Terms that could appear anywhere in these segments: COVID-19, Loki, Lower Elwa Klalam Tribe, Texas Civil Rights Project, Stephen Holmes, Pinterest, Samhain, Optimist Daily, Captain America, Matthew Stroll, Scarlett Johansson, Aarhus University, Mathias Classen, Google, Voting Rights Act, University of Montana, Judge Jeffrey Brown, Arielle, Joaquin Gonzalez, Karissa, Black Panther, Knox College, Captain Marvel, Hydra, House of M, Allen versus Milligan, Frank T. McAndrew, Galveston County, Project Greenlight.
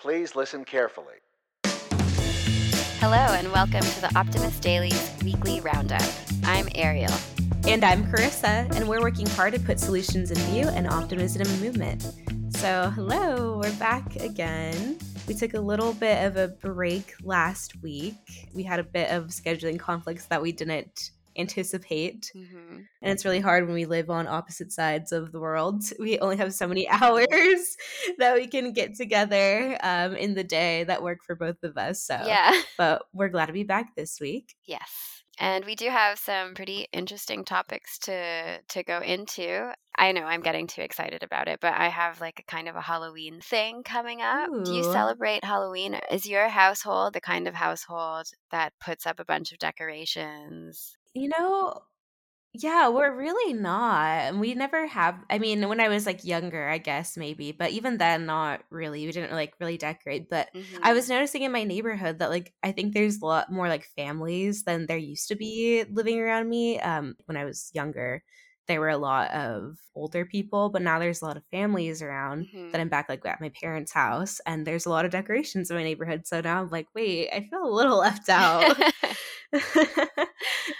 Please listen carefully. Hello and welcome to the Optimist Daily's Weekly Roundup. I'm Ariel. And I'm Carissa, and we're working hard to put solutions in view and optimism in movement. So hello, we're back again. We took a little bit of a break last week. We had a bit of scheduling conflicts that we didn't anticipate. Mm-hmm. And it's really hard when we live on opposite sides of the world. We only have so many hours that we can get together in the day that work for both of us. So, yeah. But we're glad to be back this week. Yes. And we do have some pretty interesting topics to go into. I know I'm getting too excited about it, but I have like a kind of a Halloween thing coming up. Ooh. Do you celebrate Halloween? Is your household the kind of household that puts up a bunch of decorations? You know, yeah, we're really not. We never have. I mean, when I was like younger, I guess maybe, but even then, not really. We didn't like really decorate. But mm-hmm. I was noticing in my neighborhood that like I think there's a lot more like families than there used to be living around me. When I was younger, there were a lot of older people, but now there's a lot of families around mm-hmm. that I'm back like at my parents' house, and there's a lot of decorations in my neighborhood. So now I'm like, wait, I feel a little left out.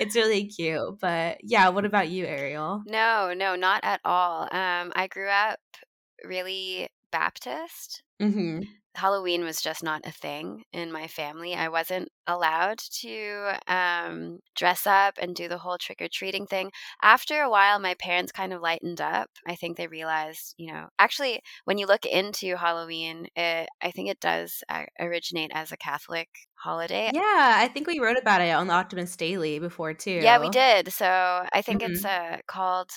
It's really cute. But yeah, what about you, Ariel? No, not at all. I grew up really Baptist. Mm-hmm. Halloween was just not a thing in my family. I wasn't allowed to dress up and do the whole trick-or-treating thing. After a while, my parents kind of lightened up. I think they realized, you know, actually, when you look into Halloween, I think it does originate as a Catholic holiday. Yeah, I think we wrote about it on the Optimist Daily before too. Yeah, we did. So I think mm-hmm. it's called.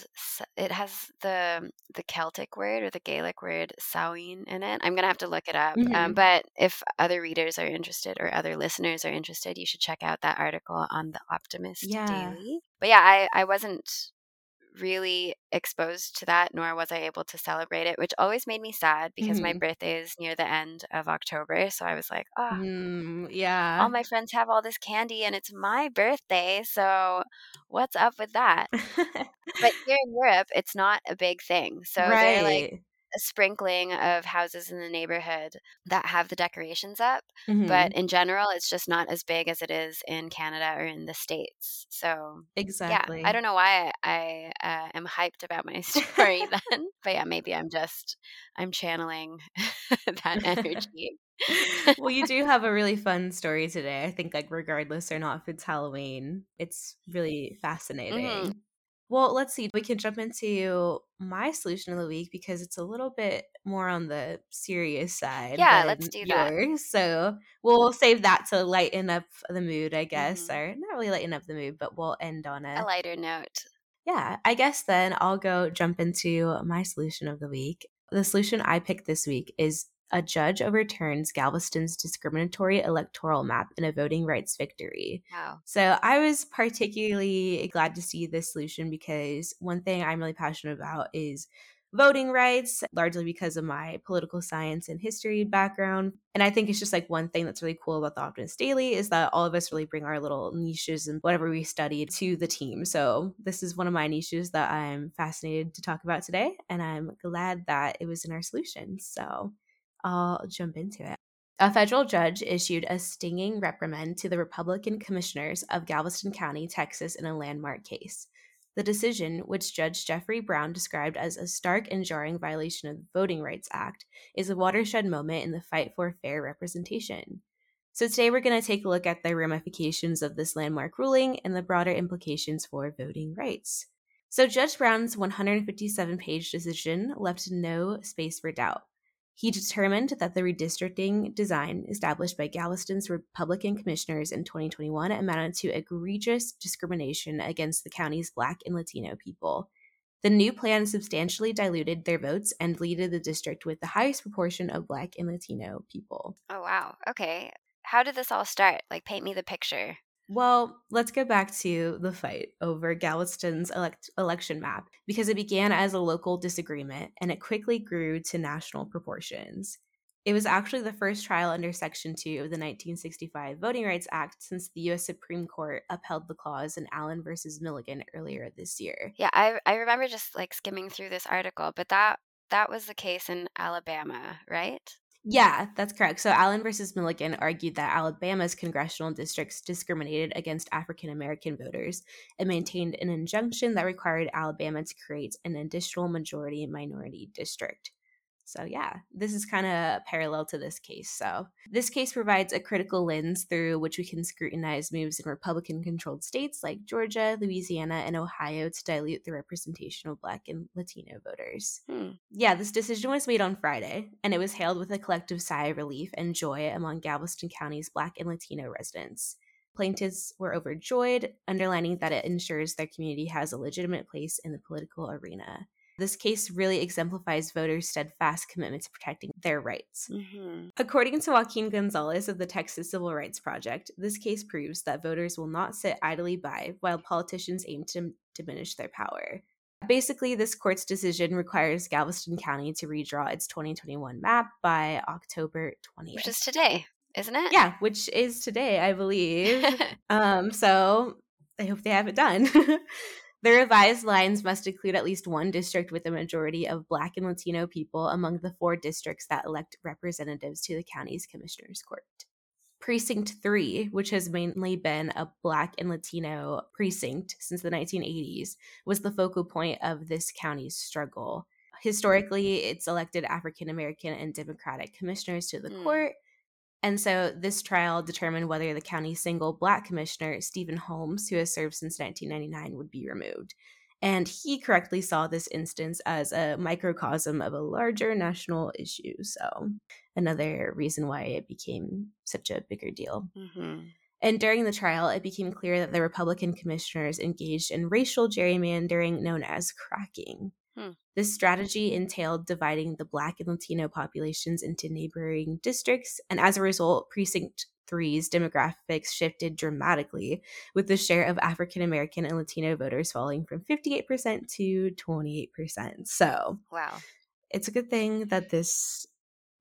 It has the Celtic word or the Gaelic word Samhain in it. I'm gonna have to look it up. Mm-hmm. But if other readers are interested or other listeners are interested, you should check out that article on the Optimist Daily. But yeah, I wasn't really exposed to that, nor was I able to celebrate it, which always made me sad because mm-hmm. my birthday is near the end of October. So I was like, oh, yeah, all my friends have all this candy and it's my birthday. So what's up with that? But here in Europe, it's not a big thing. So they're like a sprinkling of houses in the neighborhood that have the decorations up. Mm-hmm. But in general, it's just not as big as it is in Canada or in the States. So exactly. Yeah, I don't know why I am hyped about my story then. But yeah, maybe I'm channeling that energy. Well, you do have a really fun story today. I think like regardless or not if it's Halloween, it's really fascinating. Mm-hmm. Well, let's see. We can jump into my solution of the week because it's a little bit more on the serious side. Yeah, let's do yours. That. So we'll save that to lighten up the mood, I guess, mm-hmm. or not really lighten up the mood, but we'll end on a lighter note. Yeah, I guess then I'll go jump into my solution of the week. The solution I picked this week is a judge overturns Galveston's discriminatory electoral map in a voting rights victory. Wow. So I was particularly glad to see this solution because one thing I'm really passionate about is voting rights, largely because of my political science and history background. And I think it's just like one thing that's really cool about the Optimist Daily is that all of us really bring our little niches and whatever we studied to the team. So this is one of my niches that I'm fascinated to talk about today. And I'm glad that it was in our solutions. So I'll jump into it. A federal judge issued a stinging reprimand to the Republican commissioners of Galveston County, Texas, in a landmark case. The decision, which Judge Jeffrey Brown described as a stark and jarring violation of the Voting Rights Act, is a watershed moment in the fight for fair representation. So today we're going to take a look at the ramifications of this landmark ruling and the broader implications for voting rights. So Judge Brown's 157-page decision left no space for doubt. He determined that the redistricting design established by Galveston's Republican commissioners in 2021 amounted to egregious discrimination against the county's Black and Latino people. The new plan substantially diluted their votes and leaded the district with the highest proportion of Black and Latino people. Oh, wow. Okay. How did this all start? Like, paint me the picture. Well, let's go back to the fight over Galveston's election map, because it began as a local disagreement and it quickly grew to national proportions. It was actually the first trial under Section 2 of the 1965 Voting Rights Act since the U.S. Supreme Court upheld the clause in Allen versus Milligan earlier this year. Yeah, I remember just like skimming through this article, but that was the case in Alabama, right? Yeah, that's correct. So Allen versus Milligan argued that Alabama's congressional districts discriminated against African-American voters and maintained an injunction that required Alabama to create an additional majority minority district. So yeah, this is kind of parallel to this case. So this case provides a critical lens through which we can scrutinize moves in Republican-controlled states like Georgia, Louisiana, and Ohio to dilute the representation of Black and Latino voters. Yeah, this decision was made on Friday, and it was hailed with a collective sigh of relief and joy among Galveston County's Black and Latino residents. Plaintiffs were overjoyed, underlining that it ensures their community has a legitimate place in the political arena. This case really exemplifies voters' steadfast commitment to protecting their rights. Mm-hmm. According to Joaquin Gonzalez of the Texas Civil Rights Project, this case proves that voters will not sit idly by while politicians aim to diminish their power. Basically, this court's decision requires Galveston County to redraw its 2021 map by October 20th. Which is today, isn't it? Yeah, which is today, I believe. So I hope they have it done. The revised lines must include at least one district with a majority of Black and Latino people among the four districts that elect representatives to the county's commissioner's court. Precinct 3, which has mainly been a Black and Latino precinct since the 1980s, was the focal point of this county's struggle. Historically, it's elected African-American and Democratic commissioners to the court. And so this trial determined whether the county's single Black commissioner, Stephen Holmes, who has served since 1999, would be removed. And he correctly saw this instance as a microcosm of a larger national issue. So another reason why it became such a bigger deal. Mm-hmm. And during the trial, it became clear that the Republican commissioners engaged in racial gerrymandering known as cracking. This strategy entailed dividing the Black and Latino populations into neighboring districts, and as a result, Precinct 3's demographics shifted dramatically, with the share of African American and Latino voters falling from 58% to 28%. So, wow, it's a good thing that this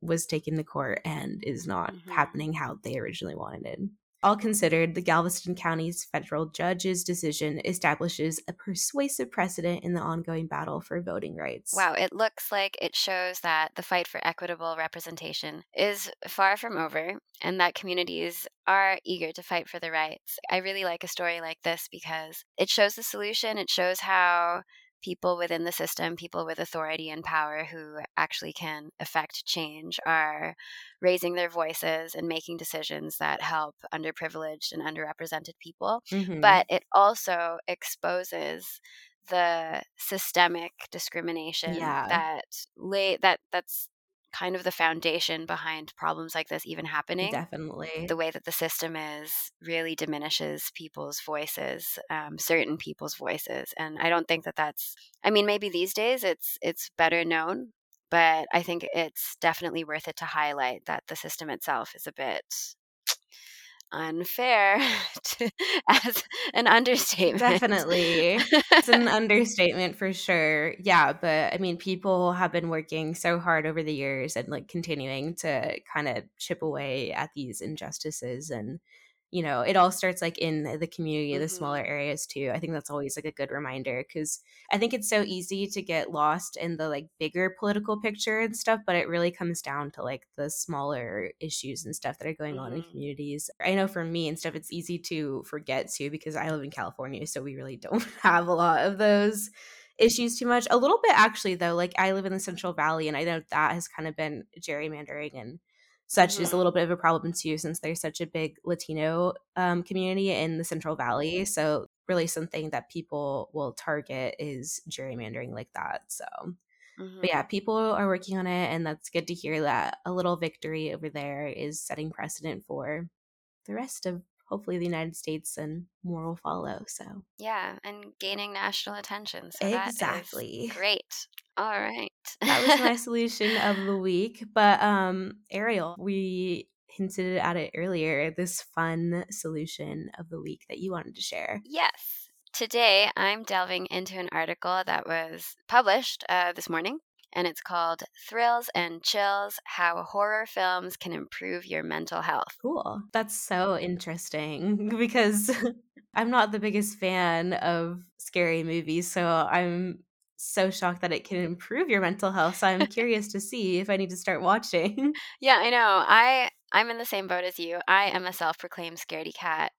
was taken to court and is not happening how they originally wanted. All considered, the Galveston County's federal judge's decision establishes a persuasive precedent in the ongoing battle for voting rights. Wow, it looks like it shows that the fight for equitable representation is far from over and that communities are eager to fight for their rights. I really like a story like this because it shows the solution. It shows how people within the system, people with authority and power who actually can affect change are raising their voices and making decisions that help underprivileged and underrepresented people. Mm-hmm. But it also exposes the systemic discrimination that's kind of the foundation behind problems like this even happening. Definitely. The way that the system is really diminishes people's voices, certain people's voices. And I don't think that that's, I mean, maybe these days it's better known, but I think it's definitely worth it to highlight that the system itself is a bit unfair as an understatement. Definitely. It's an understatement for sure. Yeah, but I mean, people have been working so hard over the years and like continuing to kind of chip away at these injustices. And, you know, it all starts like in the community, the smaller areas too. I think that's always like a good reminder because I think it's so easy to get lost in the like bigger political picture and stuff, but it really comes down to like the smaller issues and stuff that are going on in communities. I know for me and stuff, it's easy to forget too because I live in California, so we really don't have a lot of those issues too much. A little bit actually though, like I live in the Central Valley and I know that has kind of been gerrymandering and such is a little bit of a problem too, since there's such a big Latino community in the Central Valley. So really something that people will target is gerrymandering like that. So, but yeah, people are working on it and that's good to hear that a little victory over there is setting precedent for the rest of hopefully the United States and more will follow. So yeah, and gaining national attention. So exactly. That is great. All right. That was my solution of the week. But Ariel, we hinted at it earlier, this fun solution of the week that you wanted to share. Yes. Today, I'm delving into an article that was published this morning, and it's called Thrills and Chills, How Horror Films Can Improve Your Mental Health. Cool. That's so interesting because I'm not the biggest fan of scary movies, so I'm so shocked that it can improve your mental health. So I'm curious to see if I need to start watching. Yeah, I know. I'm in the same boat as you. I am a self-proclaimed scaredy cat.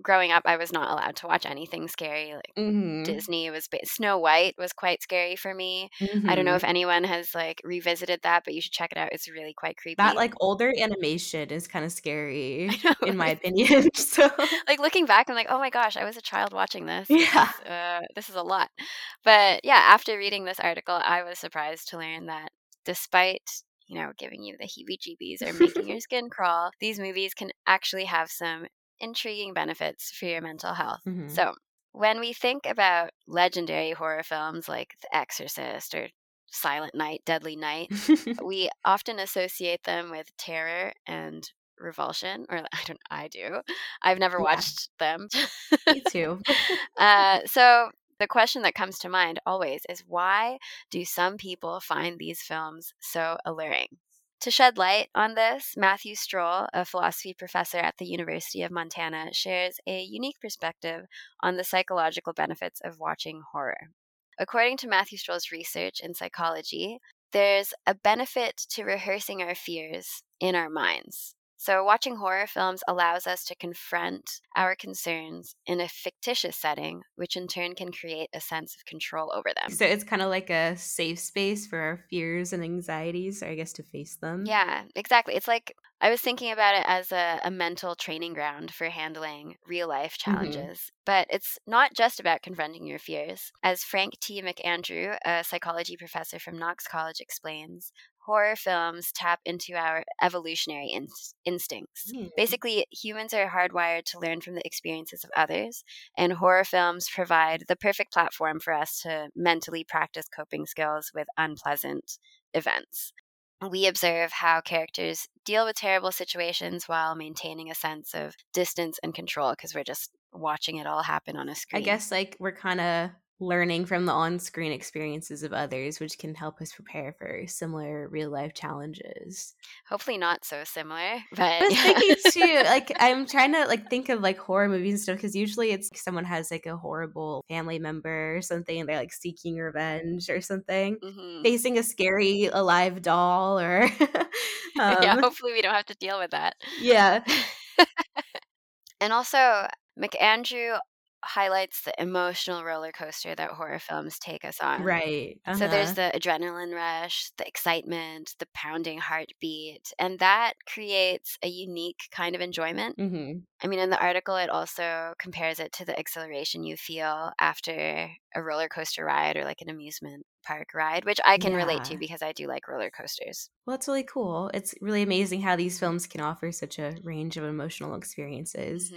Growing up, I was not allowed to watch anything scary. Like Disney was Snow White was quite scary for me. I don't know if anyone has like revisited that, but you should check it out. It's really quite creepy. That like older animation is kind of scary in my opinion. So like looking back, I'm like, oh my gosh, I was a child watching this. Yeah, this is a lot. But yeah, after reading this article, I was surprised to learn that despite giving you the heebie-jeebies or making your skin crawl, these movies can actually have some intriguing benefits for your mental health. So when we think about legendary horror films like The Exorcist or Silent Night, Deadly Night, we often associate them with terror and revulsion, or I do. I've never watched them. Me too. So the question that comes to mind always is, why do some people find these films so alluring? To shed light on this, Matthew Stroll, a philosophy professor at the University of Montana, shares a unique perspective on the psychological benefits of watching horror. According to Matthew Stroll's research in psychology, there's a benefit to rehearsing our fears in our minds. So watching horror films allows us to confront our concerns in a fictitious setting, which in turn can create a sense of control over them. So it's kind of like a safe space for our fears and anxieties, I guess, to face them. Yeah, exactly. It's like, I was thinking about it as a mental training ground for handling real life challenges. But it's not just about confronting your fears. As Frank T. McAndrew, a psychology professor from Knox College, explains, horror films tap into our evolutionary instincts. Basically, humans are hardwired to learn from the experiences of others, and horror films provide the perfect platform for us to mentally practice coping skills with unpleasant events. We observe how characters deal with terrible situations while maintaining a sense of distance and control, because we're just watching it all happen on a screen. I guess like we're kind of learning from the on-screen experiences of others, which can help us prepare for similar real-life challenges. Hopefully not so similar, but I was thinking too, like I'm trying to like think of like horror movies and stuff, because usually it's like someone has like a horrible family member or something and they're like seeking revenge or something, facing a scary alive doll or yeah, hopefully we don't have to deal with that. Yeah. And also McAndrew highlights the emotional roller coaster that horror films take us on. Right. So there's the adrenaline rush, the excitement, the pounding heartbeat, and that creates a unique kind of enjoyment. I mean, in the article, it also compares it to the exhilaration you feel after a roller coaster ride or like an amusement park ride, which I can relate to because I do like roller coasters. Well, it's really cool. It's really amazing how these films can offer such a range of emotional experiences.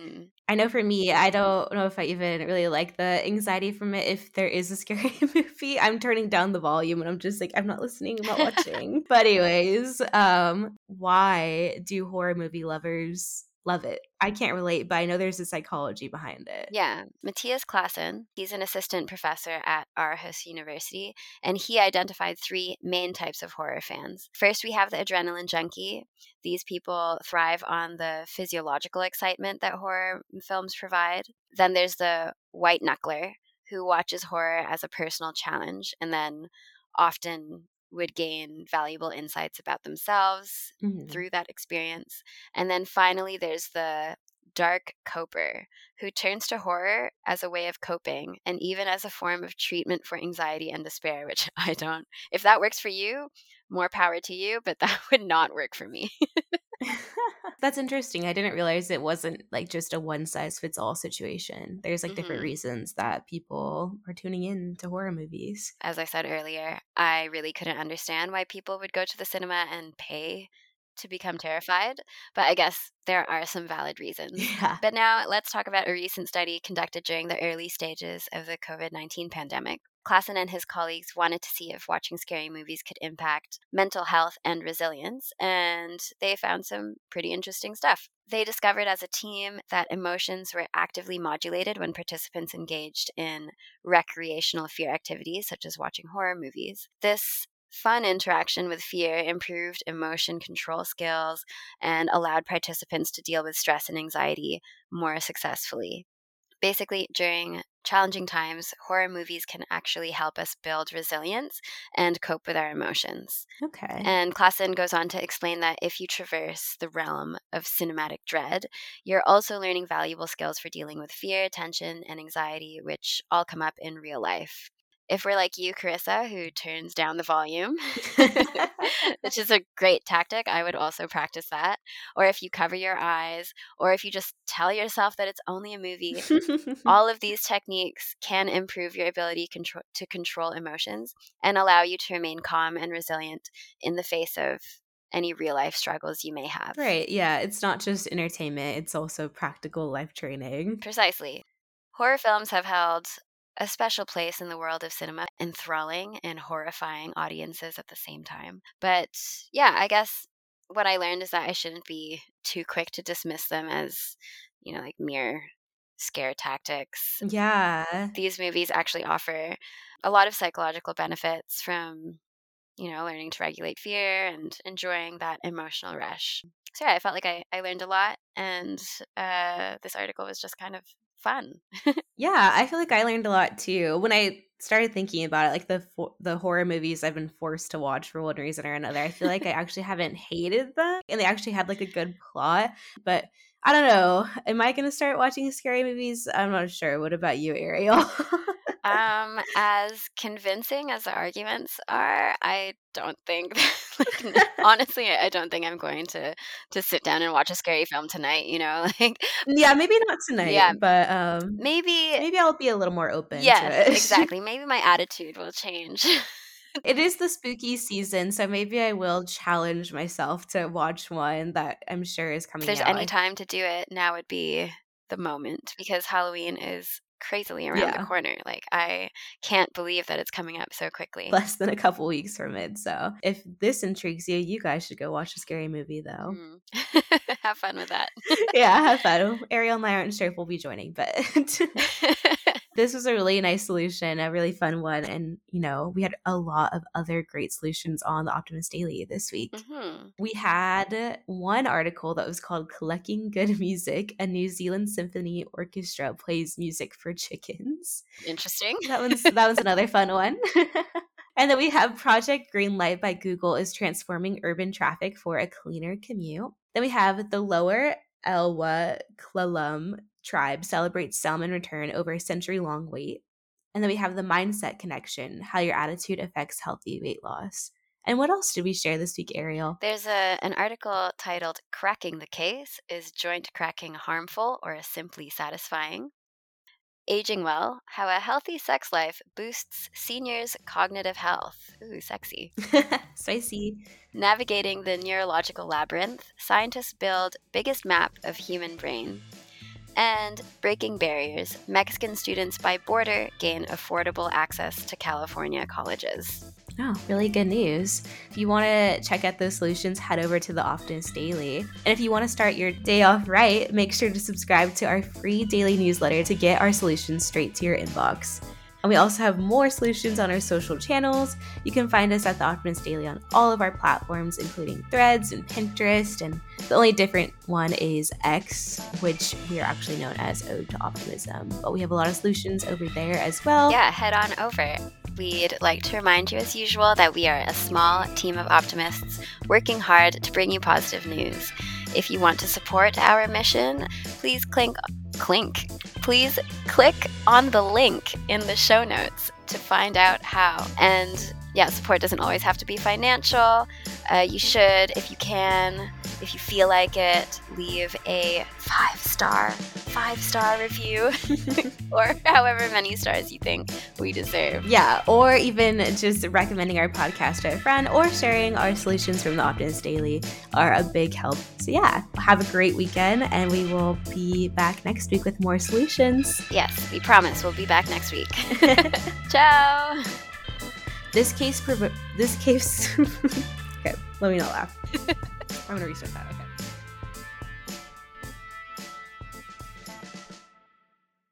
I know for me, I don't know if I even really like the anxiety from it. If there is a scary movie, I'm turning down the volume and I'm just like, I'm not listening, I'm not watching. But anyways, why do horror movie lovers love it? I can't relate, but I know there's a psychology behind it. Yeah. Mathias Classen, he's an assistant professor at Aarhus University, and he identified three main types of horror fans. First, we have the adrenaline junkie. These people thrive on the physiological excitement that horror films provide. Then there's the white knuckler, who watches horror as a personal challenge and then often would gain valuable insights about themselves through that experience. And then finally, there's the dark coper, who turns to horror as a way of coping and even as a form of treatment for anxiety and despair, which I don't. If that works for you, more power to you, but that would not work for me. That's interesting. I didn't realize it wasn't like just a one-size-fits-all situation. There's like different reasons that people are tuning in to horror movies. As I said earlier, I really couldn't understand why people would go to the cinema and pay to become terrified, but I guess there are some valid reasons. Yeah. But now let's talk about a recent study conducted during the early stages of the COVID-19 pandemic. Klassen and his colleagues wanted to see if watching scary movies could impact mental health and resilience, and they found some pretty interesting stuff. They discovered as a team that emotions were actively modulated when participants engaged in recreational fear activities, such as watching horror movies. This fun interaction with fear improved emotion control skills and allowed participants to deal with stress and anxiety more successfully. Basically, during challenging times, horror movies can actually help us build resilience and cope with our emotions. Okay. And Classen goes on to explain that if you traverse the realm of cinematic dread, you're also learning valuable skills for dealing with fear, tension, and anxiety, which all come up in real life. If we're like you, Carissa, who turns down the volume, which is a great tactic, I would also practice that. Or if you cover your eyes, or if you just tell yourself that it's only a movie, all of these techniques can improve your ability to control emotions and allow you to remain calm and resilient in the face of any real life struggles you may have. Right. Yeah. It's not just entertainment. It's also practical life training. Precisely. Horror films have held a special place in the world of cinema, enthralling and horrifying audiences at the same time. But yeah, I guess what I learned is that I shouldn't be too quick to dismiss them as, you know, like mere scare tactics. Yeah. These movies actually offer a lot of psychological benefits from, you know, learning to regulate fear and enjoying that emotional rush. So yeah, I felt like I learned a lot, and this article was just kind of fun. Yeah, I feel like I learned a lot too. When I started thinking about it, like the horror movies I've been forced to watch for one reason or another, I feel like I actually haven't hated them, and they actually had like a good plot. But I don't know. Am I going to start watching scary movies? I'm not sure. What about you, Ariel? As convincing as the arguments are, I don't think honestly, I don't think I'm going to sit down and watch a scary film tonight, you know, like. Yeah, maybe not tonight, yeah, but maybe I'll be a little more open to it. Exactly. Maybe my attitude will change. It is the spooky season, so maybe I will challenge myself to watch one that I'm sure is coming out. If there's any time to do it, now would be the moment, because Halloween is crazily around the corner. Like, I can't believe that it's coming up so quickly. Less than a couple weeks from it. So if this intrigues you, you guys should go watch a scary movie, though. Have fun with that. Yeah, have fun. Ariel and I aren't sure if we'll be joining, but this was a really nice solution, a really fun one. And, you know, we had a lot of other great solutions on the Optimist Daily this week. Mm-hmm. We had one article that was called Collecting Good Music, a New Zealand Symphony Orchestra Plays Music for Chickens. Interesting. That one's another fun one. And then we have Project Greenlight by Google is transforming urban traffic for a cleaner commute. Then we have the Lower Elwa Klalam Tribe celebrates salmon return over a century-long wait. And then we have the mindset connection, how your attitude affects healthy weight loss. And what else did we share this week, Ariel? There's an article titled Cracking the Case, Is Joint Cracking Harmful or Simply Satisfying? Aging Well, How a Healthy Sex Life Boosts Seniors' Cognitive Health. Ooh, sexy. Spicy. Navigating the Neurological Labyrinth, Scientists Build Biggest Map of Human Brain. And Breaking Barriers, Mexican Students by Border Gain Affordable Access to California Colleges. Oh, really good news. If you want to check out those solutions, head over to the Optimist Daily. And if you want to start your day off right, make sure to subscribe to our free daily newsletter to get our solutions straight to your inbox. And we also have more solutions on our social channels. You can find us at The Optimist Daily on all of our platforms, including Threads and Pinterest. And the only different one is X, which we are actually known as Ode to Optimism. But we have a lot of solutions over there as well. Yeah, head on over. We'd like to remind you, as usual, that we are a small team of optimists working hard to bring you positive news. If you want to support our mission, please click on the link in the show notes to find out how. And yeah, support doesn't always have to be financial. You should, if you can, if you feel like it, leave a five-star review or however many stars you think we deserve. Yeah, or even just recommending our podcast to a friend or sharing our solutions from the Optimist Daily are a big help. So yeah, have a great weekend, and we will be back next week with more solutions. Yes, we promise we'll be back next week. Ciao. This case. Okay, let me not laugh. I'm going to restart that. Okay.